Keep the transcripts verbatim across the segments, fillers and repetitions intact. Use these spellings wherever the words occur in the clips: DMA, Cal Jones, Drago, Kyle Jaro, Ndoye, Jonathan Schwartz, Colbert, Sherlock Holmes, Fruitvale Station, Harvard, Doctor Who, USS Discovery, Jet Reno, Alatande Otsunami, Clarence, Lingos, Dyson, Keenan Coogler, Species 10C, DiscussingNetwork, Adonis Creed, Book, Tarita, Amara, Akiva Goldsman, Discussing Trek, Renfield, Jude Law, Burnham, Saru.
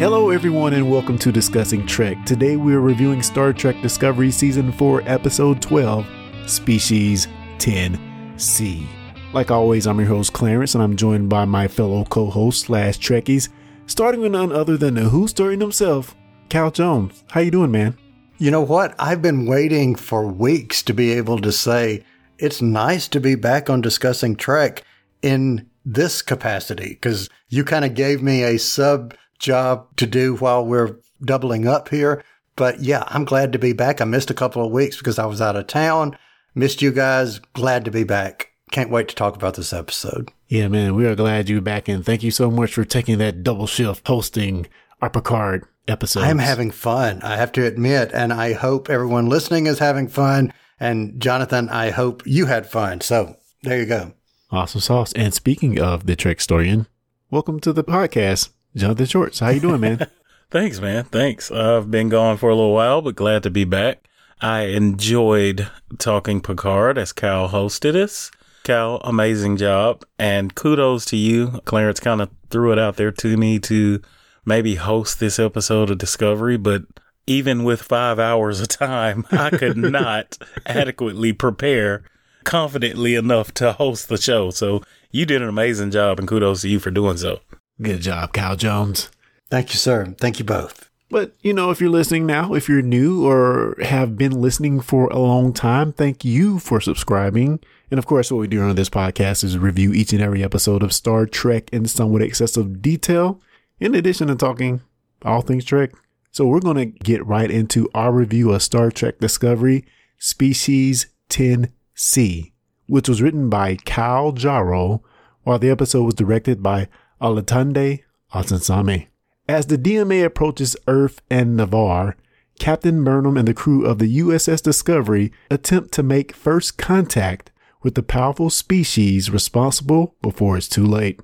Hello everyone and welcome to Discussing Trek. Today we are reviewing Star Trek Discovery Season four Episode twelve, Species ten C. Like always, I'm your host Clarence and I'm joined by my fellow co-hosts slash Trekkies, starting with none other than the Who starting himself, Cal Jones. How you doing, man? You know what? I've been waiting for weeks to be able to say it's nice to be back on Discussing Trek in this capacity because you kind of gave me a sub job to do while we're doubling up here. But yeah, I'm glad to be back. I missed a couple of weeks because I was out of town. Missed you guys. Glad to be back. Can't wait to talk about this episode. Yeah, man, we are glad you're back. And thank you so much for taking that double shift hosting our Picard episode. I'm having fun, I have to admit. And I hope everyone listening is having fun. And Jonathan, I hope you had fun. So there you go. Awesome sauce. And speaking of the Trek historian, welcome to the podcast, Jonathan Schwartz. How you doing, man? Thanks, man. Thanks. Uh, I've been gone for a little while, but glad to be back. I enjoyed talking Picard as Cal hosted us. Cal, amazing job. And kudos to you. Clarence kind of threw it out there to me to maybe host this episode of Discovery, but even with five hours of time, I could not adequately prepare confidently enough to host the show. So you did an amazing job and kudos to you for doing so. Good job, Kyle Jones. Thank you, sir. Thank you both. But, you know, if you're listening now, if you're new or have been listening for a long time, thank you for subscribing. And of course, what we do on this podcast is review each and every episode of Star Trek in somewhat excessive detail, in addition to talking all things Trek. So we're going to get right into our review of Star Trek Discovery Species ten C, which was written by Kyle Jaro, while the episode was directed by Alatande Otsunami. As the D M A approaches Earth and Navarre, Captain Burnham and the crew of the U S S Discovery attempt to make first contact with the powerful species responsible before it's too late.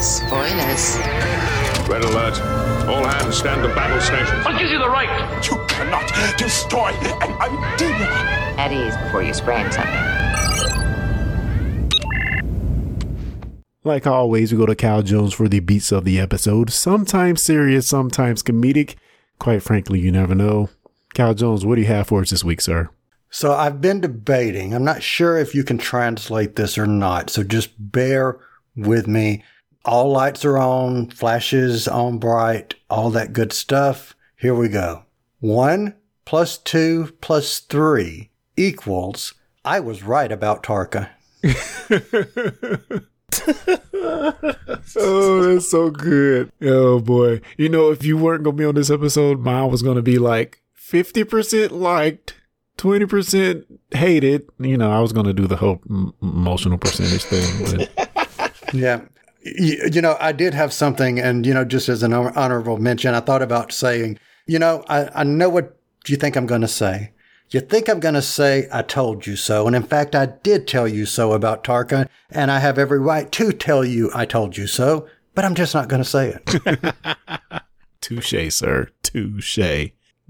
Spoilers. Red alert. All hands stand at battle stations. What gives you the right? You cannot destroy an idea. At ease before you sprain something. Like always, we go to Cal Jones for the beats of the episode. Sometimes serious, sometimes comedic. Quite frankly, you never know. Cal Jones, what do you have for us this week, sir? So I've been debating. I'm not sure if you can translate this or not, so just bear with me. All lights are on, flashes on bright, all that good stuff. Here we go. One plus two plus three equals, I was right about Tarka. Oh, that's so good. Oh boy. You know, if you weren't gonna be on this episode, mine was gonna be like fifty percent liked, twenty percent hated. You know, I was gonna do the whole m- emotional percentage thing, but... Yeah, you, you know, I did have something, and you know, just as an honorable mention, I thought about saying, you know, I, I know what you think I'm gonna say. You think I'm going to say, I told you so. And in fact, I did tell you so about Tarka. And I have every right to tell you I told you so. But I'm just not going to say it. Touche, sir. Touche.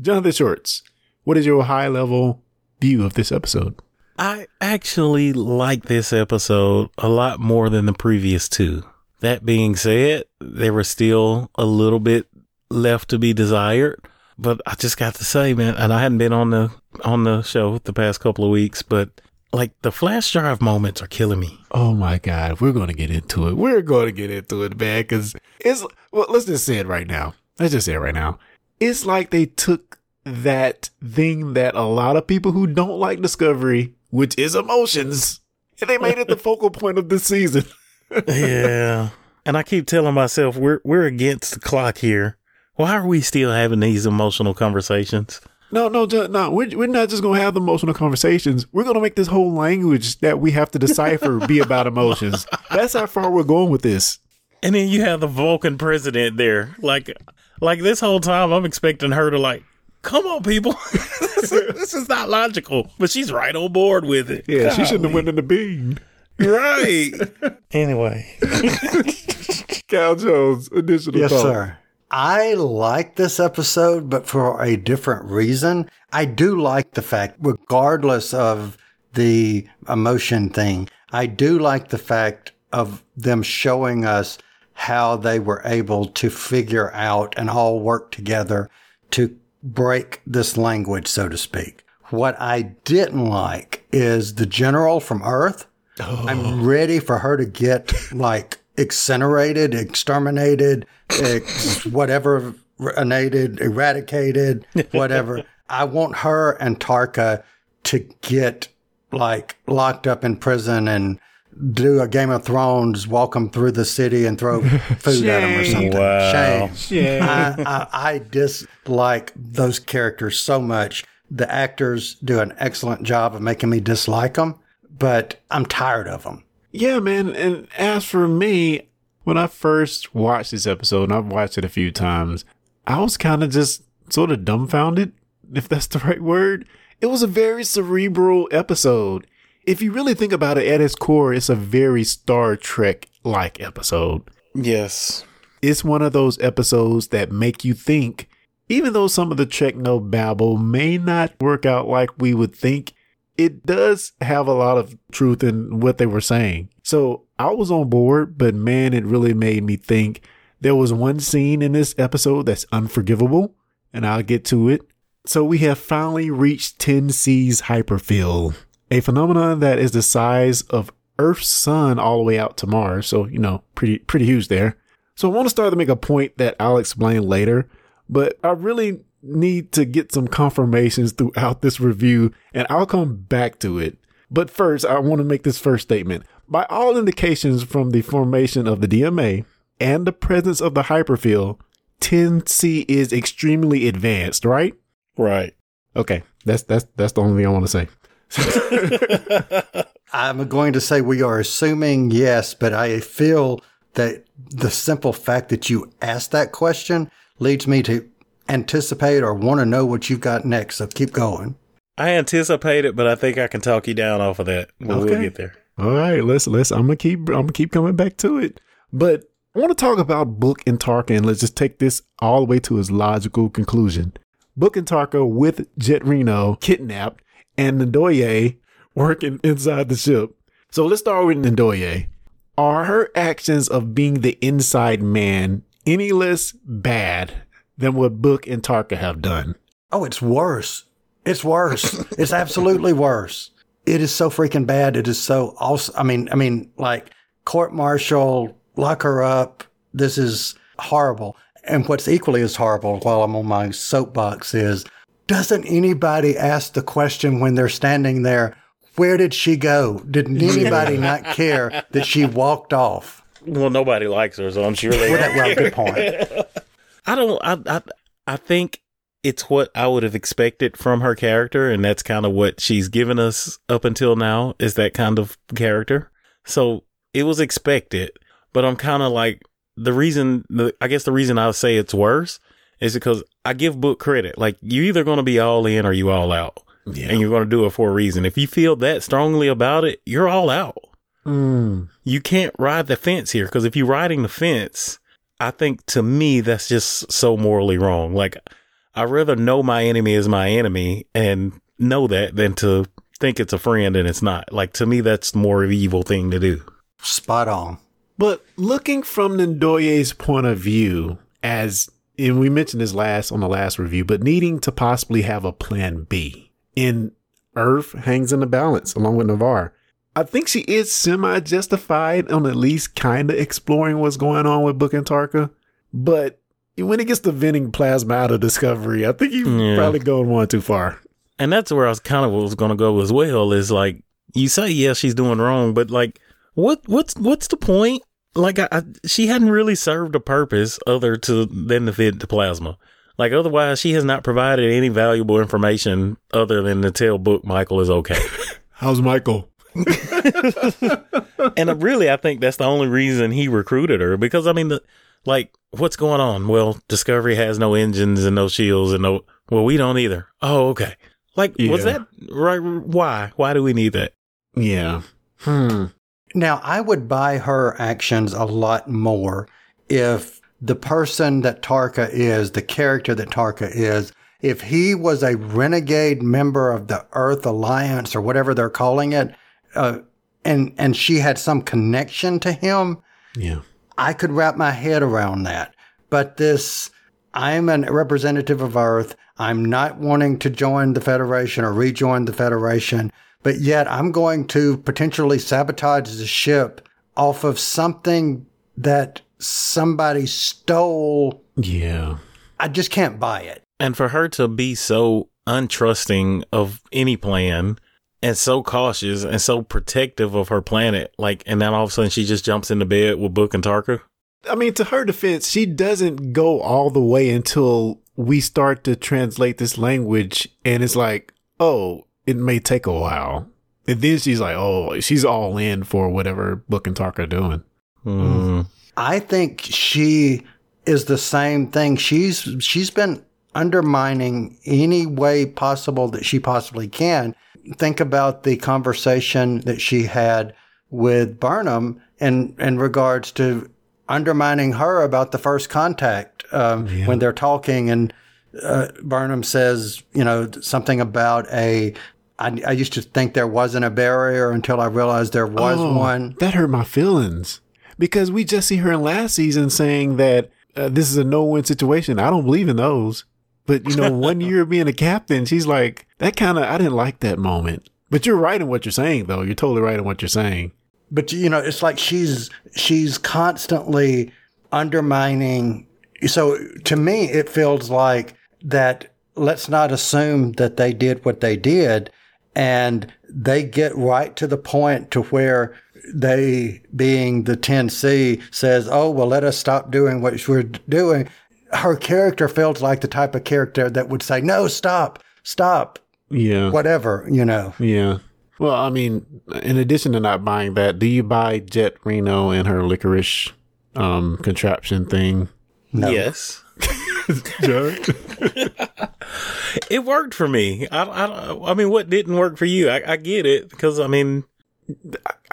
Jonathan Schwartz, what is your high-level view of this episode? I actually like this episode a lot more than the previous two. That being said, there was still a little bit left to be desired. But I just got to say, man, and I hadn't been on the on the show the past couple of weeks, but like the flash drive moments are killing me. Oh my God, we're going to get into it. We're going to get into it, man, because it's, well, let's just say it right now. Let's just say it right now. It's like they took that thing that a lot of people who don't like Discovery, which is emotions, and they made it the focal point of the season. Yeah. And I keep telling myself we're we're against the clock here. Why are we still having these emotional conversations? No, no, no. We're, we're not just going to have the emotional conversations. We're going to make this whole language that we have to decipher be about emotions. That's how far we're going with this. And then you have the Vulcan president there. Like, like this whole time, I'm expecting her to like, come on, people. this, is, this is not logical. But she's right on board with it. Yeah, golly. She shouldn't have went in the bean. Right. Anyway. Cal Jones, additional yes, thought. Yes, sir. I like this episode, but for a different reason. I do like the fact, regardless of the emotion thing, I do like the fact of them showing us how they were able to figure out and all work together to break this language, so to speak. What I didn't like is the general from Earth. Oh. I'm ready for her to get, like, incinerated, exterminated, ex- whatever, inated, eradicated, whatever. I want her and Tarka to get, like, locked up in prison and do a Game of Thrones, walk them through the city and throw food at them or something. Wow. Shame. Shame. I, I, I dislike those characters so much. The actors do an excellent job of making me dislike them, but I'm tired of them. Yeah, man. And as for me, when I first watched this episode, and I've watched it a few times, I was kind of just sort of dumbfounded, if that's the right word. It was a very cerebral episode. If you really think about it, at its core, it's a very Star Trek-like episode. Yes. It's one of those episodes that make you think, even though some of the techno babble may not work out like we would think, it does have a lot of truth in what they were saying. So I was on board, but man, it really made me think. There was one scene in this episode that's unforgivable, and I'll get to it. So we have finally reached ten C's hyperfield, a phenomenon that is the size of Earth's sun all the way out to Mars. So, you know, pretty, pretty huge there. So I want to start to make a point that I'll explain later, but I really need to get some confirmations throughout this review, and I'll come back to it. But first, I want to make this first statement. By all indications from the formation of the D M A and the presence of the hyperfield, ten C is extremely advanced, right? Right. Okay. That's, that's, that's the only thing I want to say. I'm going to say we are assuming yes, but I feel that the simple fact that you asked that question leads me to anticipate or want to know what you've got next. So keep going. I anticipate it, but I think I can talk you down off of that. But okay. We'll get there. All right, let's let's. I'm gonna keep. I'm gonna keep coming back to it. But I want to talk about Book and Tarka, and let's just take this all the way to its logical conclusion. Book and Tarka with Jet Reno kidnapped, and Ndoye working inside the ship. So let's start with Ndoye. Are her actions of being the inside man any less bad than what Book and Tarka have done? Oh, it's worse. It's worse. It's absolutely worse. It is so freaking bad. It is so awesome. I mean, I mean, like, court martial, lock her up. This is horrible. And what's equally as horrible, while I'm on my soapbox, is doesn't anybody ask the question when they're standing there, where did she go? Did anybody not care that she walked off? Well, nobody likes her, so I'm sure they well, that, well, good point. I don't, I, I, I think it's what I would have expected from her character, and that's kind of what she's given us up until now, is that kind of character. So it was expected, but I'm kind of like, the reason, the, I guess the reason I would say it's worse is because I give Book credit. Like, you're either going to be all in or you all out. Yeah. And you're going to do it for a reason. If you feel that strongly about it, you're all out. Mm. You can't ride the fence here. Because if you're riding the fence, I think to me, that's just so morally wrong. Like, I'd rather know my enemy is my enemy and know that than to think it's a friend and it's not. Like, to me, that's more of an evil thing to do. Spot on. But looking from Ndoye's point of view as... and we mentioned this last on the last review, but needing to possibly have a plan B. And Earth hangs in the balance along with Navarre. I think she is semi-justified on at least kind of exploring what's going on with Book and Tarka. But when it gets to venting plasma out of Discovery, I think you're yeah. probably going one too far. And that's where I was kind of was going to go as well, is like, you say, yeah, she's doing wrong, but like, what what's what's the point? Like, I, I, she hadn't really served a purpose other to than to fit the plasma. Like, otherwise, she has not provided any valuable information other than to tell Book Michael is okay. How's Michael? And really, I think that's the only reason he recruited her. Because, I mean, the, like, what's going on? Well, Discovery has no engines and no shields and no... Well, we don't either. Oh, okay. Like, yeah. was that... right? Why? Why do we need that? Yeah. Hmm. Now, I would buy her actions a lot more if the person that Tarka is, the character that Tarka is, if he was a renegade member of the Earth Alliance or whatever they're calling it, uh, and and she had some connection to him, yeah, I could wrap my head around that. But this, I'm a representative of Earth. I'm not wanting to join the Federation or rejoin the Federation, but yet I'm going to potentially sabotage the ship off of something that somebody stole. Yeah. I just can't buy it. And for her to be so untrusting of any plan and so cautious and so protective of her planet, like, and then all of a sudden she just jumps into bed with Book and Tarka. I mean, to her defense, she doesn't go all the way until we start to translate this language. And it's like, oh, it may take a while. And then she's like, oh, she's all in for whatever Book and Tarka are doing. Mm. I think she is the same thing. She's she's been undermining any way possible that she possibly can. Think about the conversation that she had with Burnham in, in regards to undermining her about the first contact um, yeah. when they're talking. And uh, Burnham says, you know, something about a, I, I used to think there wasn't a barrier until I realized there was oh, one. That hurt my feelings because we just see her in last season saying that uh, this is a no-win situation. I don't believe in those. But, you know, one year being a captain, she's like, that kind of, I didn't like that moment. But you're right in what you're saying, though. You're totally right in what you're saying. But, you know, it's like she's she's constantly undermining. So to me, it feels like that let's not assume that they did what they did. And they get right to the point to where they, being the ten C, says, oh, well, let us stop doing what we're doing. Her character feels like the type of character that would say, no, stop, stop. Yeah. Whatever, you know. Yeah. Well, I mean, in addition to not buying that, do you buy Jet Reno and her licorice um, contraption thing? No. Yes. It worked for me. I, I, I mean, what didn't work for you? I, I get it because, I mean,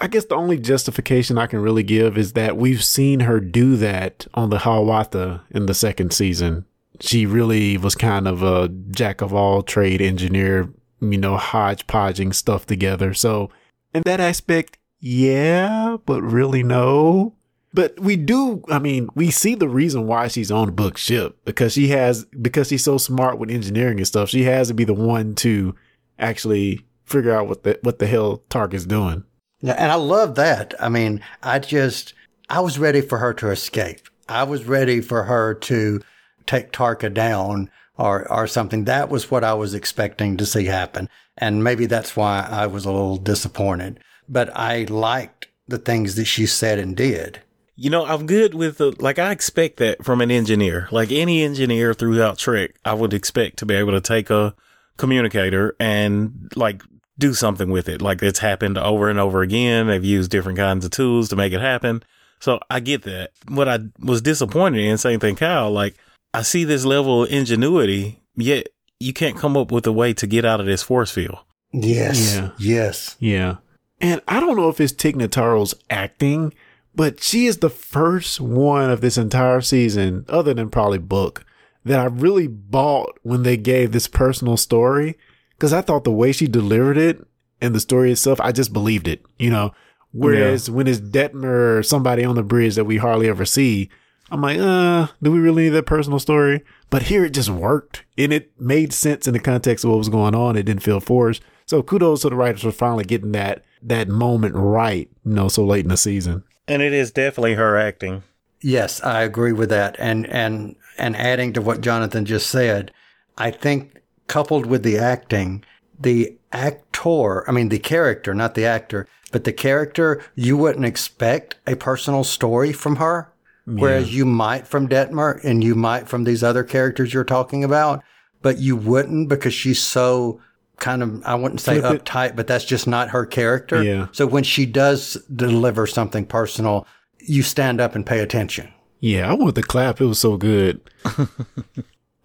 I guess the only justification I can really give is that we've seen her do that on the Hiawatha in the second season. She really was kind of a jack of all trade engineer, you know, hodgepodging stuff together. So in that aspect, yeah, but really no. But we do, I mean, we see the reason why she's on the Book ship because she has, because she's so smart with engineering and stuff. She has to be the one to actually figure out what the, what the hell Tarka's doing. Yeah. And I love that. I mean, I just, I was ready for her to escape. I was ready for her to take Tarka down. Or, or something. That was what I was expecting to see happen. And maybe that's why I was a little disappointed. But I liked the things that she said and did. You know, I'm good with the, like, I expect that from an engineer. Like any engineer throughout Trek, I would expect to be able to take a communicator and, like, do something with it. Like, it's happened over and over again. They've used different kinds of tools to make it happen. So I get that. What I was disappointed in, same thing, Kyle, like, I see this level of ingenuity, yet you can't come up with a way to get out of this force field. Yes. Yeah. Yes. Yeah. And I don't know if it's Tig Notaro's acting, but she is the first one of this entire season, other than probably Book, that I really bought when they gave this personal story. Because I thought the way she delivered it and the story itself, I just believed it, you know. Whereas yeah. when it's Detmer or somebody on the bridge that we hardly ever see, I'm like, uh, do we really need that personal story? But here it just worked and it made sense in the context of what was going on. It didn't feel forced. So kudos to the writers for finally getting that, that moment right, you know, so late in the season. And it is definitely her acting. Yes, I agree with that. And, and, and adding to what Jonathan just said, I think coupled with the acting, the actor, I mean, the character, not the actor, but the character, you wouldn't expect a personal story from her. Yeah. Whereas you might from Detmer and you might from these other characters you're talking about, but you wouldn't because she's so kind of, I wouldn't say Flip uptight, it. But that's just not her character. Yeah. So when she does deliver something personal, you stand up and pay attention. Yeah, I want the clap. It was so good.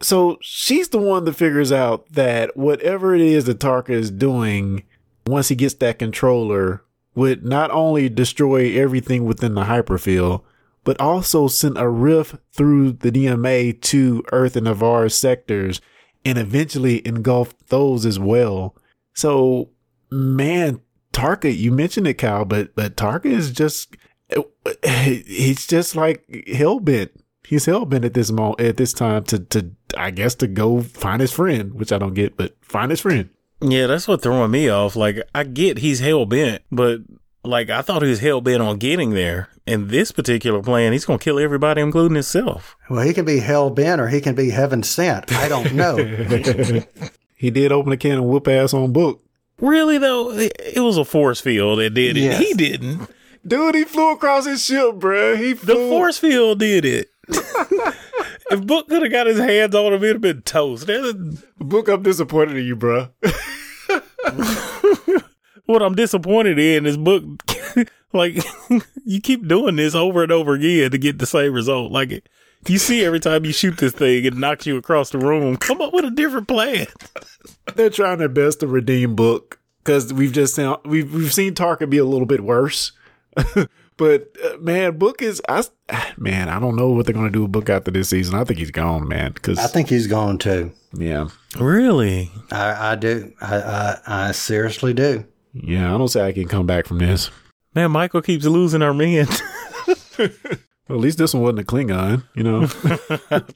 So she's the one that figures out that whatever it is that Tarka is doing, once he gets that controller, would not only destroy everything within the hyperfield, but also sent a rift through the D M A to Earth and Navarre sectors and eventually engulfed those as well. So, man, Tarka, you mentioned it, Kyle, but, but Tarka is just, he's just like hellbent. He's hellbent at this moment, at this time to, to, I guess, to go find his friend, which I don't get, but find his friend. Yeah, that's what throwing me off. Like, I get he's hellbent, but like, I thought he was hellbent on getting there. In this particular plan, he's going to kill everybody, including himself. Well, he can be hellbent or he can be heaven sent. I don't know. He did open a can and whoop ass on Book. Really, though? It was a force field that did it. Yes. He didn't. Dude, he flew across his ship, bro. He flew. The force field did it. If Book could have got his hands on him, he'd have been toast. A... Book, I'm disappointed in you, bro. What I'm disappointed in is Book. Like, you keep doing this over and over again to get the same result. Like, you see every time you shoot this thing, it knocks you across the room. Come up with a different plan. They're trying their best to redeem Book because we've just seen, we've we've seen Tarka be a little bit worse. But uh, man, Book is I man, I don't know what they're gonna do with Book after this season. I think he's gone, man. Cause I think he's gone too. Yeah, really, I, I do. I, I I seriously do. Yeah, I don't say I can come back from this. Man, Michael keeps losing our men. Well, at least this one wasn't a Klingon, you know.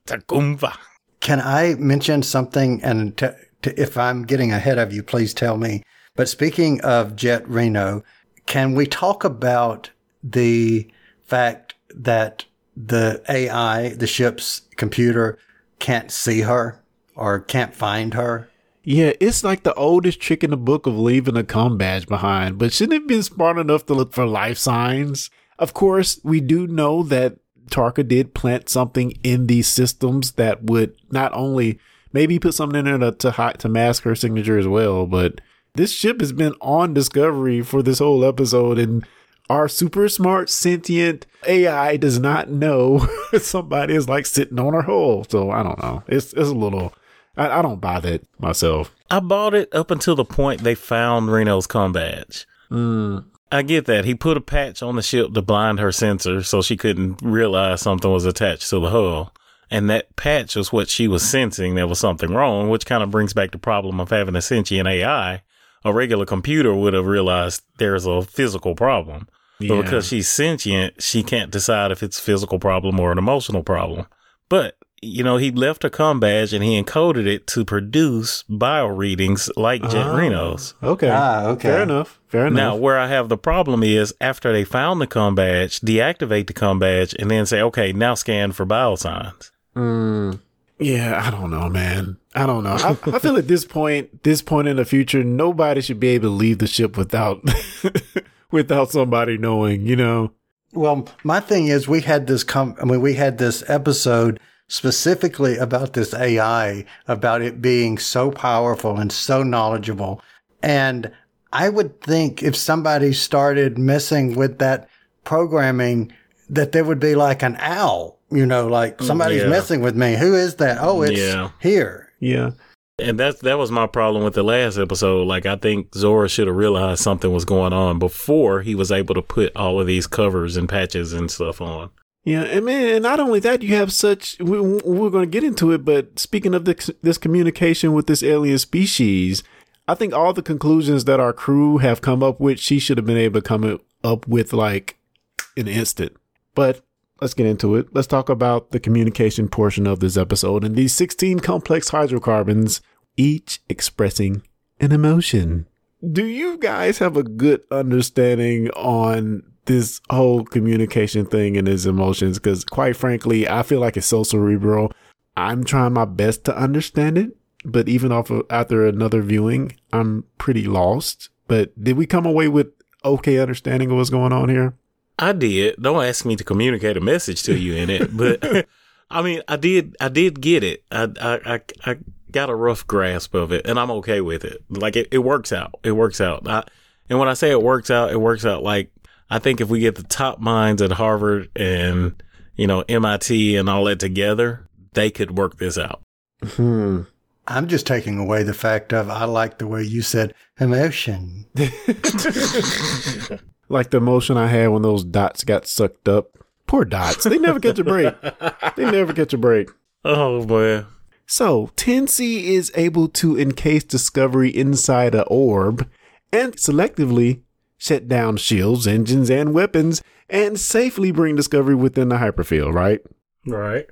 Takumba. Can I mention something? And t- t- if I'm getting ahead of you, please tell me. But speaking of Jet Reno, can we talk about the fact that the A I, the ship's computer, can't see her or can't find her? Yeah, it's like the oldest trick in the book of leaving a comm badge behind, but shouldn't it have been smart enough to look for life signs? Of course, we do know that Tarka did plant something in these systems that would not only maybe put something in there to, to, hide, to mask her signature as well, but this ship has been on Discovery for this whole episode, and our super smart sentient A I does not know somebody is like sitting on her hull. So I don't know. It's, it's a little... I don't buy that myself. I bought it up until the point they found Reno's comm badge. Mm. I get that. He put a patch on the ship to blind her sensor so she couldn't realize something was attached to the hull. And that patch was what she was sensing there was something wrong, which kind of brings back the problem of having a sentient A I. A regular computer would have realized there's a physical problem. Yeah. But because she's sentient, she can't decide if it's a physical problem or an emotional problem. But... you know, he left a comm badge and he encoded it to produce bio readings like Jet oh, Reno's. Okay. Ah, okay. Fair enough. Fair enough. Now, where I have the problem is after they found the comm badge, deactivate the comm badge and then say, okay, now scan for bio signs. Mm. Yeah, I don't know, man. I don't know. I, I feel at this point, this point in the future, nobody should be able to leave the ship without without somebody knowing, you know? Well, my thing is we had this com- I mean, we had this episode specifically about this A I, about it being so powerful and so knowledgeable. And I would think if somebody started messing with that programming, that there would be like an owl, you know, like somebody's yeah. messing with me. Who is that? Oh, it's yeah. here. Yeah. And that's, that was my problem with the last episode. Like, I think Zora should have realized something was going on before he was able to put all of these covers and patches and stuff on. Yeah, and man, not only that, you have such, we, we're going to get into it, but speaking of this, this communication with this alien species, I think all the conclusions that our crew have come up with, she should have been able to come up with like in an instant. But let's get into it. Let's talk about the communication portion of this episode and these sixteen complex hydrocarbons, each expressing an emotion. Do you guys have a good understanding on this whole communication thing and his emotions? Because quite frankly, I feel like it's so cerebral. I'm trying my best to understand it, but even off of, after another viewing, I'm pretty lost. But did we come away with okay understanding of what's going on here? I did. Don't ask me to communicate a message to you in it, but I mean, I did. I did get it. I I I, I got a rough grasp of it, and I'm okay with it. Like it, it works out. It works out. I, and when I say it works out, it works out like. I think if we get the top minds at Harvard and, you know, M I T and all that together, they could work this out. Hmm. I'm just taking away the fact of I like the way you said emotion. Like the emotion I had when those dots got sucked up. Poor dots. They never get a break. They never get a break. Oh, boy. So ten C is able to encase Discovery inside an orb and selectively shut down shields, engines, and weapons, and safely bring Discovery within the hyperfield, right? Right.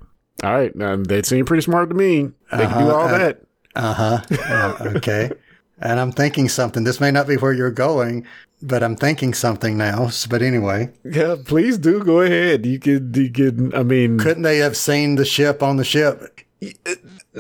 All right. Now, they seem pretty smart to me. They uh-huh, can do all uh, that. Uh-huh. Uh, okay. And I'm thinking something. This may not be where you're going, but I'm thinking something now. But anyway. Yeah, please do. Go ahead. You can, you can, I mean. Couldn't they have seen the ship on the ship?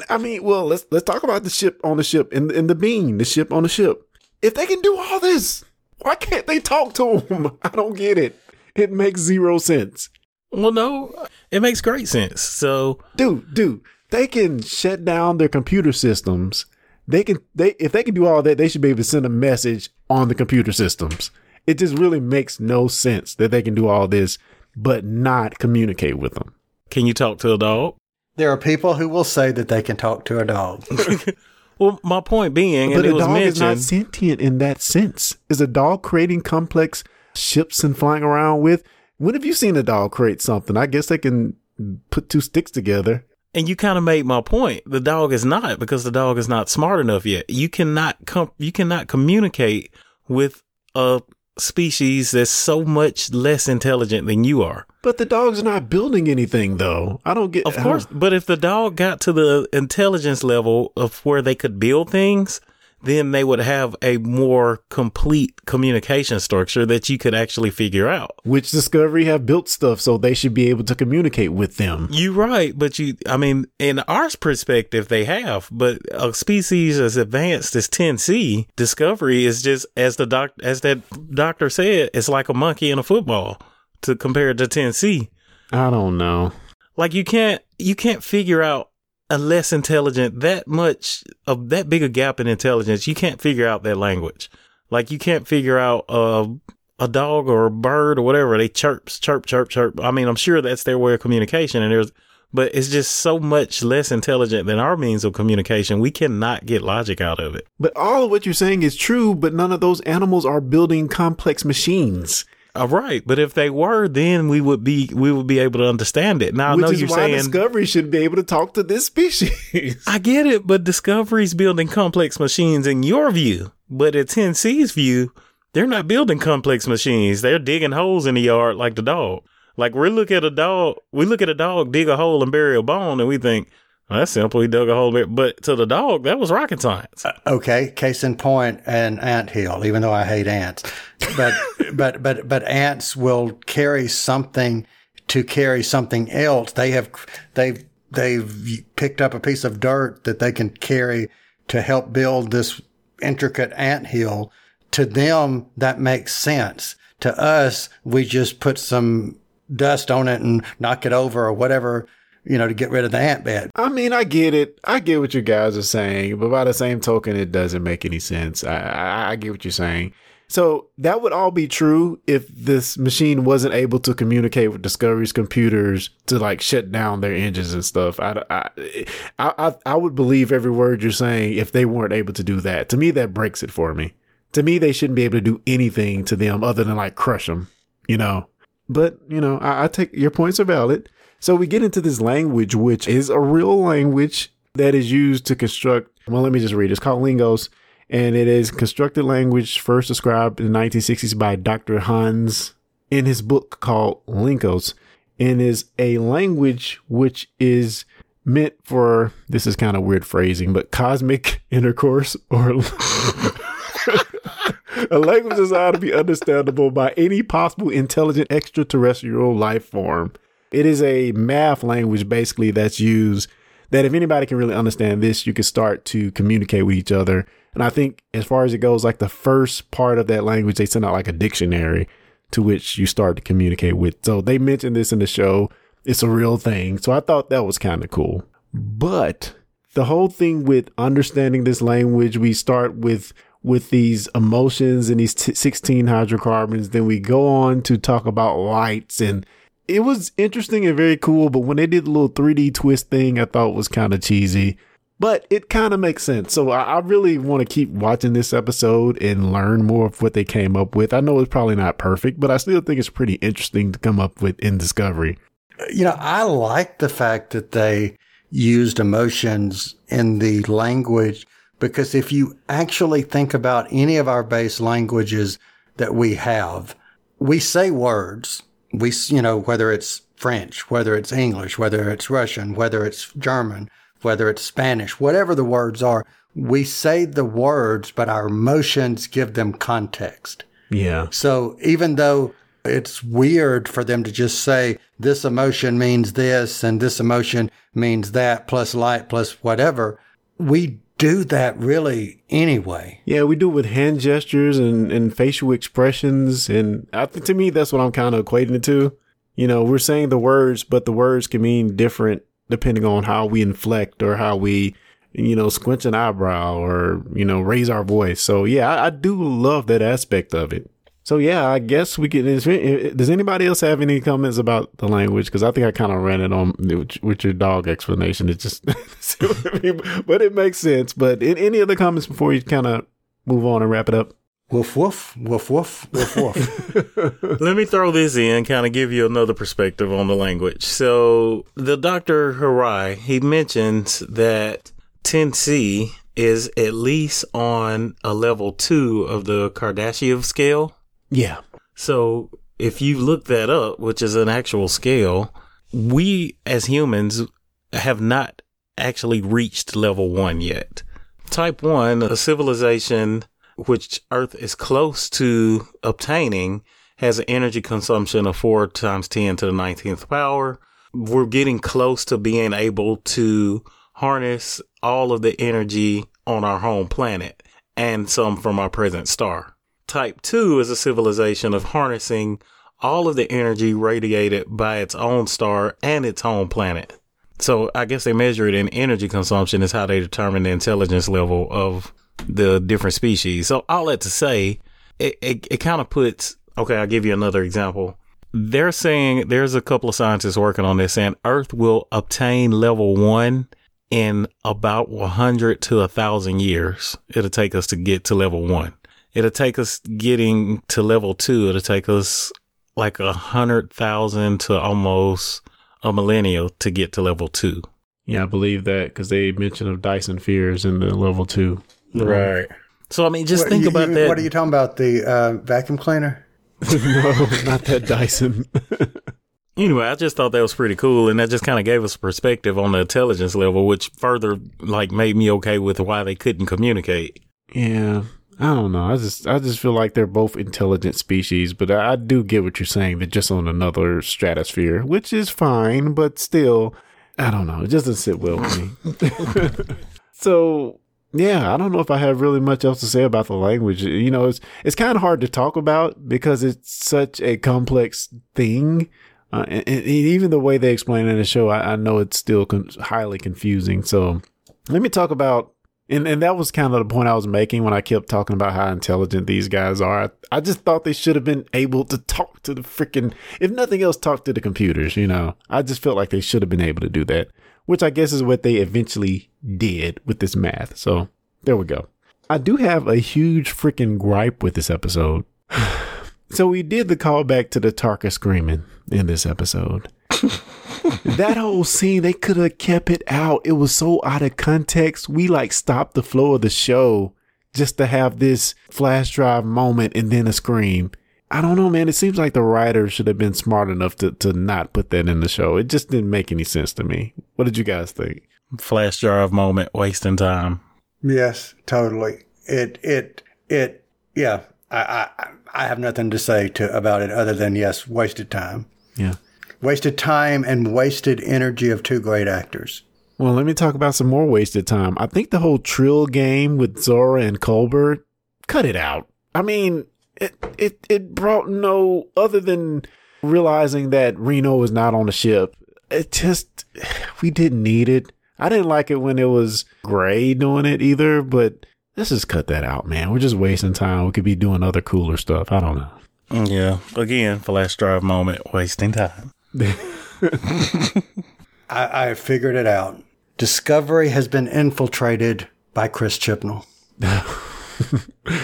I mean, well, let's let's talk about the ship on the ship and, and the beam, the ship on the ship. If they can do all this, why can't they talk to them? I don't get it. It makes zero sense. Well, no, it makes great sense. So, dude, dude, they can shut down their computer systems. They can, they if they can do all that, they should be able to send a message on the computer systems. It just really makes no sense that they can do all this, but not communicate with them. Can you talk to a dog? There are people who will say that they can talk to a dog. Well, my point being, but and a it was dog mentioned, is not sentient in that sense. Is a dog creating complex ships and flying around with? When have you seen a dog create something? I guess they can put two sticks together. And you kind of made my point. The dog is not, because the dog is not smart enough yet. You cannot com- you cannot communicate with a species that's so much less intelligent than you are. But the dog's not building anything, though. I don't get. Of course, but if the dog got to the intelligence level of where they could build things, then they would have a more complete communication structure that you could actually figure out. Which Discovery have built stuff, so they should be able to communicate with them. You're right, but you, I mean, in our perspective, they have. But a species as advanced as ten C, Discovery is just, as the doc, as that doctor said, it's like a monkey and a football. To compare it to ten C, I don't know. Like you can't, you can't figure out a less intelligent that much of that big a gap in intelligence. You can't figure out their language. Like you can't figure out uh, a dog or a bird or whatever. They chirps, chirp, chirp, chirp. I mean, I'm sure that's their way of communication. And there's, but it's just so much less intelligent than our means of communication. We cannot get logic out of it. But all of what you're saying is true. But none of those animals are building complex machines. All right, but if they were, then we would be we would be able to understand it. Now, I know you're saying Discovery should be able to talk to this species. I get it, but Discovery's building complex machines in your view, but at ten C's view, they're not building complex machines. They're digging holes in the yard like the dog. Like we look at a dog, we look at a dog dig a hole and bury a bone, and we think, well, that's simple. He dug a hole there. But to the dog, that was rocket science. Uh, okay. Case in point, an anthill, even though I hate ants. But but, but but ants will carry something to carry something else. They have they've they've picked up a piece of dirt that they can carry to help build this intricate anthill. To them, that makes sense. To us, we just put some dust on it and knock it over or whatever, you know, to get rid of the ant bed. I mean, I get it. I get what you guys are saying, but by the same token, it doesn't make any sense. I, I, I get what you're saying. So that would all be true if this machine wasn't able to communicate with Discovery's computers to like shut down their engines and stuff. I, I, I, I would believe every word you're saying if they weren't able to do that. To me, that breaks it for me. To me, they shouldn't be able to do anything to them other than like crush them, you know. But, you know, I, I take your points are valid. So we get into this language, which is a real language that is used to construct. Well, let me just read. It's called Lingos, and it is constructed language first described in the nineteen sixties by Doctor Hans in his book called Lingos, and is a language which is meant for, this is kind of weird phrasing, but cosmic intercourse or a language designed to be understandable by any possible intelligent extraterrestrial life form. It is a math language, basically, that's used that if anybody can really understand this, you can start to communicate with each other. And I think as far as it goes, like the first part of that language, they send out like a dictionary to which you start to communicate with. So they mentioned this in the show. It's a real thing. So I thought that was kind of cool. But the whole thing with understanding this language, we start with with these emotions and these t- sixteen hydrocarbons. Then we go on to talk about lights, and it was interesting and very cool, but when they did the little three D twist thing, I thought was kind of cheesy, but it kind of makes sense. So I, I really want to keep watching this episode and learn more of what they came up with. I know it's probably not perfect, but I still think it's pretty interesting to come up with in Discovery. You know, I like the fact that they used emotions in the language, because if you actually think about any of our base languages that we have, we say words. we, you know, whether it's French, whether it's English, whether it's Russian, whether it's German, whether it's Spanish, whatever the words are, we say the words, but our emotions give them context. Yeah. So even though it's weird for them to just say this emotion means this and this emotion means that, plus light, plus whatever, we do that really anyway. Yeah, we do it with hand gestures and, and facial expressions. And I think, to me, that's what I'm kind of equating it to. You know, we're saying the words, but the words can mean different depending on how we inflect or how we, you know, squint an eyebrow or, you know, raise our voice. So, yeah, I, I do love that aspect of it. So, yeah, I guess we can. Is, does anybody else have any comments about the language? Because I think I kind of ran it on with, with your dog explanation. It just, I mean? But it makes sense. But in, any other comments before you kind of move on and wrap it up? Woof, woof, woof, woof, woof, woof. Let me throw this in, kind of give you another perspective on the language. So the Doctor Harai, he mentions that ten C is at least on a level two of the Kardashev scale. Yeah. So if you look that up, which is an actual scale, we as humans have not actually reached level one yet. Type one, a civilization which Earth is close to obtaining, has an energy consumption of four times ten to the nineteenth power. We're getting close to being able to harness all of the energy on our home planet and some from our present star. Type two is a civilization of harnessing all of the energy radiated by its own star and its home planet. So I guess they measure it in energy consumption is how they determine the intelligence level of the different species. So all that to say, it it, it kind of puts, okay, I'll give you another example. They're saying, there's a couple of scientists working on this saying Earth will obtain level one in about one hundred to one thousand years. It'll take us to get to level one. It'll take us getting to level two. It'll take us like one hundred thousand to almost a millennia to get to level two. Yeah, I believe that because they mentioned of Dyson spheres in the level two. Right. So, I mean, just what, think you, about you, that. What are you talking about? The uh, vacuum cleaner? No, not that Dyson. Anyway, I just thought that was pretty cool. And that just kind of gave us a perspective on the intelligence level, which further like made me okay with why they couldn't communicate. Yeah. I don't know. I just I just feel like they're both intelligent species. But I, I do get what you're saying. They're just on another stratosphere, which is fine. But still, I don't know. It just doesn't sit well with me. So... yeah, I don't know if I have really much else to say about the language. You know, it's it's kind of hard to talk about because it's such a complex thing. Uh, and, and even the way they explain it in the show, I, I know it's still con- highly confusing. So let me talk about, and, and that was kind of the point I was making when I kept talking about how intelligent these guys are. I, I just thought they should have been able to talk to the freaking, if nothing else, talk to the computers, you know. I just felt like they should have been able to do that, which I guess is what they eventually did with this math. So there we go. I do have a huge freaking gripe with this episode. So we did the callback to the Tarka screaming in this episode. That whole scene, they could have kept it out. It was so out of context. We like stopped the flow of the show just to have this flash drive moment and then a scream. I don't know, man. It seems like the writer should have been smart enough to, to not put that in the show. It just didn't make any sense to me. What did you guys think? Flash drive moment, wasting time. Yes, totally. It, it, it, yeah. I, I, I have nothing to say to about it other than, yes, wasted time. Yeah. Wasted time and wasted energy of two great actors. Well, let me talk about some more wasted time. I think the whole Trill game with Zora and Colbert, cut it out. I mean... It, it it brought no other than realizing that Reno was not on the ship. It just, we didn't need it. I didn't like it when it was Gray doing it either, but let's just cut that out, man. We're just wasting time. We could be doing other cooler stuff. I don't know. Yeah. Again, flash drive moment, wasting time. I, I figured it out. Discovery has been infiltrated by Chris Chibnall.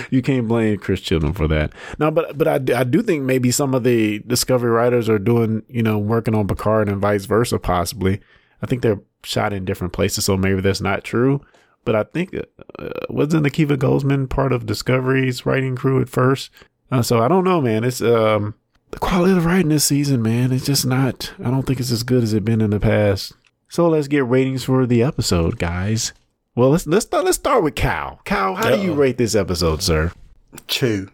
You can't blame Chris Chibnall for that. No, but but I, I do think maybe some of the Discovery writers are doing, you know, working on Picard and vice versa, possibly. I think they're shot in different places, so maybe that's not true. But I think, uh, wasn't Akiva Goldsman part of Discovery's writing crew at first? Uh, so I don't know, man. It's um, the quality of the writing this season, man, it's just not, I don't think it's as good as it's been in the past. So let's get ratings for the episode, guys. Well, let's let's start, let's start with Cal. Cal, how Uh-oh. do you rate this episode, sir? Two.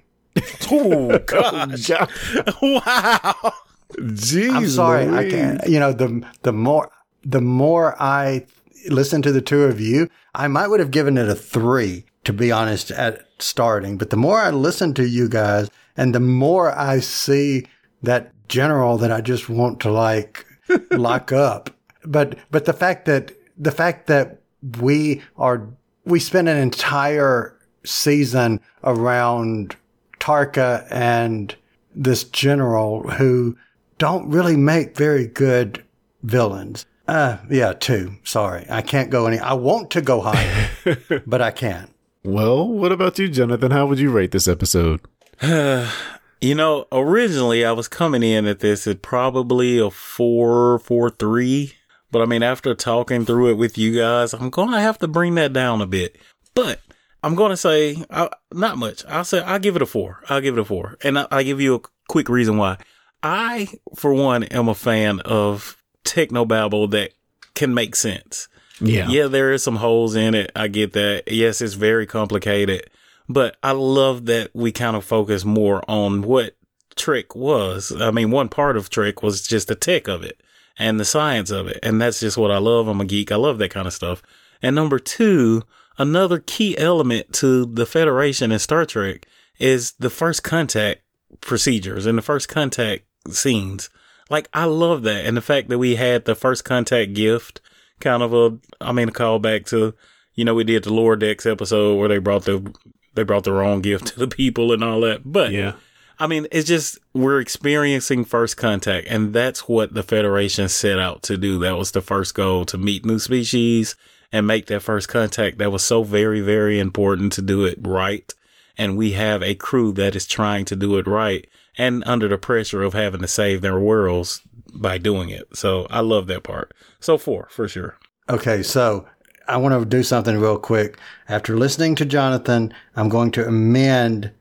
Oh, gosh. Wow. Jeez, I'm sorry, Louise. I can't. You know, the the more the more I listen to the two of you, I might would have given it a three, to be honest, at starting. But the more I listen to you guys, and the more I see that general that I just want to like lock up. But but the fact that the fact that we are we spent an entire season around Tarka and this general who don't really make very good villains. Uh, yeah, two. Sorry. I can't go any. I want to go higher, but I can't. Well, what about you, Jonathan? How would you rate this episode? You know, originally I was coming in at this at probably a four, four, three. But I mean, after talking through it with you guys, I'm going to have to bring that down a bit. But I'm going to say uh, not much. I'll say I'll give it a four. I'll give it a four. And I, I'll give you a quick reason why. I, for one, am a fan of technobabble that can make sense. Yeah. Yeah, there is some holes in it. I get that. Yes, it's very complicated. But I love that we kind of focus more on what Trek was. I mean, one part of Trek was just the tech of it and the science of it. And that's just what I love. I'm a geek. I love that kind of stuff. And number two, another key element to the Federation in Star Trek is the first contact procedures and the first contact scenes. Like, I love that. And the fact that we had the first contact gift, kind of a, I mean, a callback to, you know, we did the Lower Decks episode where they brought the, they brought the wrong gift to the people and all that. But yeah, I mean, it's just, we're experiencing first contact, and that's what the Federation set out to do. That was the first goal, to meet new species and make that first contact. That was so very, very important to do it right. And we have a crew that is trying to do it right and under the pressure of having to save their worlds by doing it. So I love that part. So four, for sure. Okay, so I want to do something real quick. After listening to Jonathan, I'm going to amend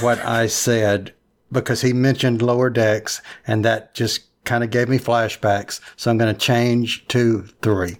what I said because he mentioned Lower Decks, and that just kind of gave me flashbacks. So I'm going to change to three.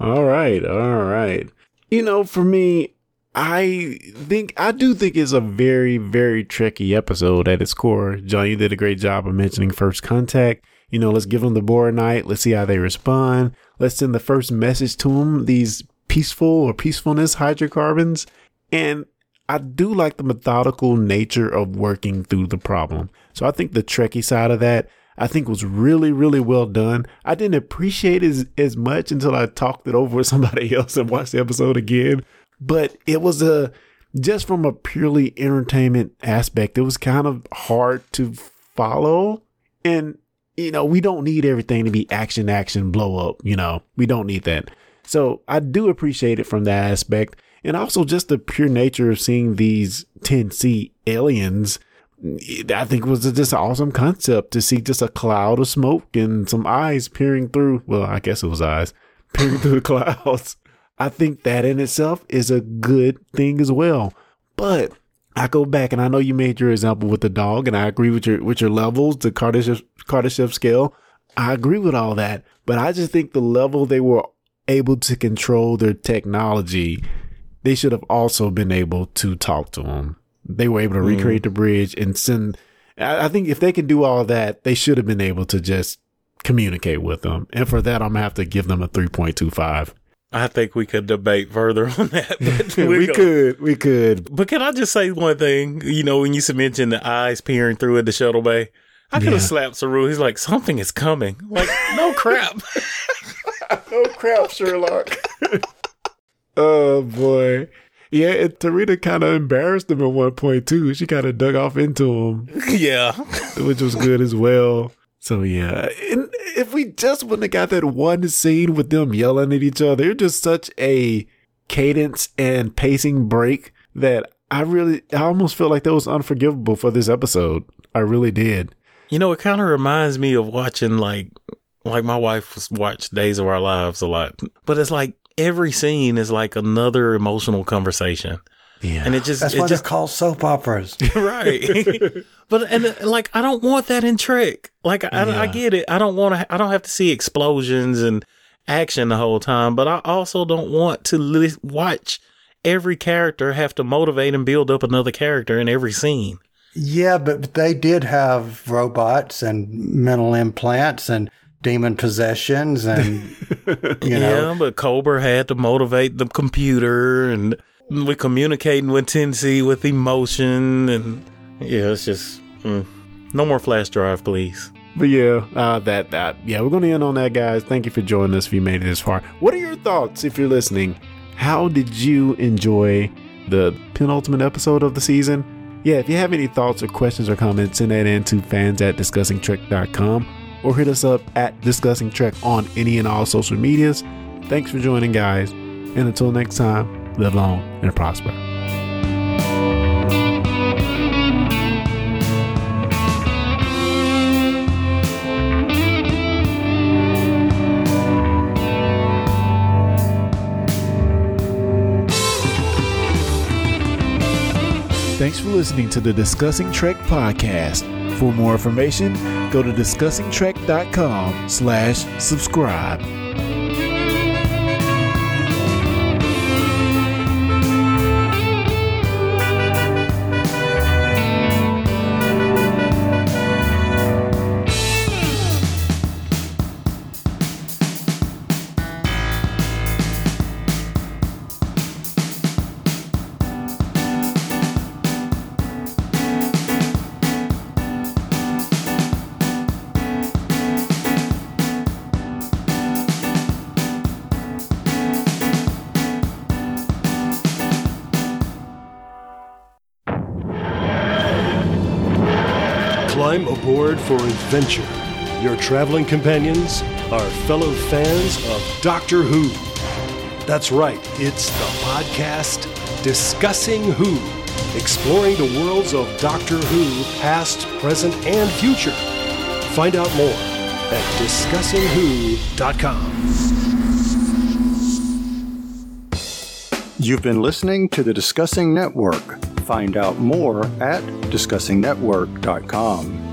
All right, all right. You know, for me, I think I do think it's a very, very Trekkie episode at its core. John, you did a great job of mentioning first contact. You know, let's give them the Borg Knight. Let's see how they respond. Let's send the first message to them, these peaceful or peacefulness hydrocarbons. And I do like the methodical nature of working through the problem. So I think the Trekkie side of that, I think, was really, really well done. I didn't appreciate it as, as much until I talked it over with somebody else and watched the episode again. But it was a, just from a purely entertainment aspect, it was kind of hard to follow. And, you know, we don't need everything to be action, action, blow up. You know, we don't need that. So I do appreciate it from that aspect. And also just the pure nature of seeing these ten C aliens, I think was just an awesome concept to see just a cloud of smoke and some eyes peering through. Well, I guess it was eyes peering through the clouds. I think that in itself is a good thing as well. But I go back, and I know you made your example with the dog, and I agree with your with your levels, the Kardashev, Kardashev scale. I agree with all that. But I just think the level they were able to control their technology, they should have also been able to talk to them. They were able to recreate mm. the bridge and send. I think if they can do all that, they should have been able to just communicate with them. And for that, I'm going to have to give them a three point two five. I think we could debate further on that. But we gonna, could. We could. But can I just say one thing? You know, when you mentioned the eyes peering through at the shuttle bay, I could yeah. have slapped Saru. He's like, something is coming. Like, no crap. No crap, Sherlock. Oh, boy. Yeah, and Tarita kind of embarrassed him at one point, too. She kind of dug off into him. Yeah. Which was good as well. So, yeah. And if we just wouldn't have got that one scene with them yelling at each other, it's just such a cadence and pacing break that I really, I almost felt like that was unforgivable for this episode. I really did. You know, it kind of reminds me of watching, like, like my wife watched Days of Our Lives a lot. But it's like, every scene is like another emotional conversation. Yeah. And it just that's it why just called soap operas, right? But and like I don't want that in Trek. Like I, yeah. I, I get it. I don't want to. I don't have to see explosions and action the whole time. But I also don't want to li- watch every character have to motivate and build up another character in every scene. Yeah, but they did have robots and mental implants and demon possessions, and you know. Yeah, but Cobra had to motivate the computer and. We're communicating with tendency, with emotion, and yeah, it's just mm. no more flash drive, please. But yeah, uh, that that yeah, we're gonna end on that, guys. Thank you for joining us. If you made it this far, what are your thoughts? If you're listening, how did you enjoy the penultimate episode of the season? Yeah, if you have any thoughts or questions or comments, send that in to fans at discussing trek dot com or hit us up at Discussing Trek on any and all social medias. Thanks for joining, guys, and until next time. Live long and prosper. Thanks for listening to the Discussing Trek podcast. For more information, go to discussing trek dot com slash subscribe. For adventure, your traveling companions are fellow fans of Doctor Who. That's right, it's the podcast Discussing Who, exploring the worlds of Doctor Who, past, present, and future. Find out more at discussing who dot com. You've been listening to the Discussing Network. Find out more at discussing network dot com.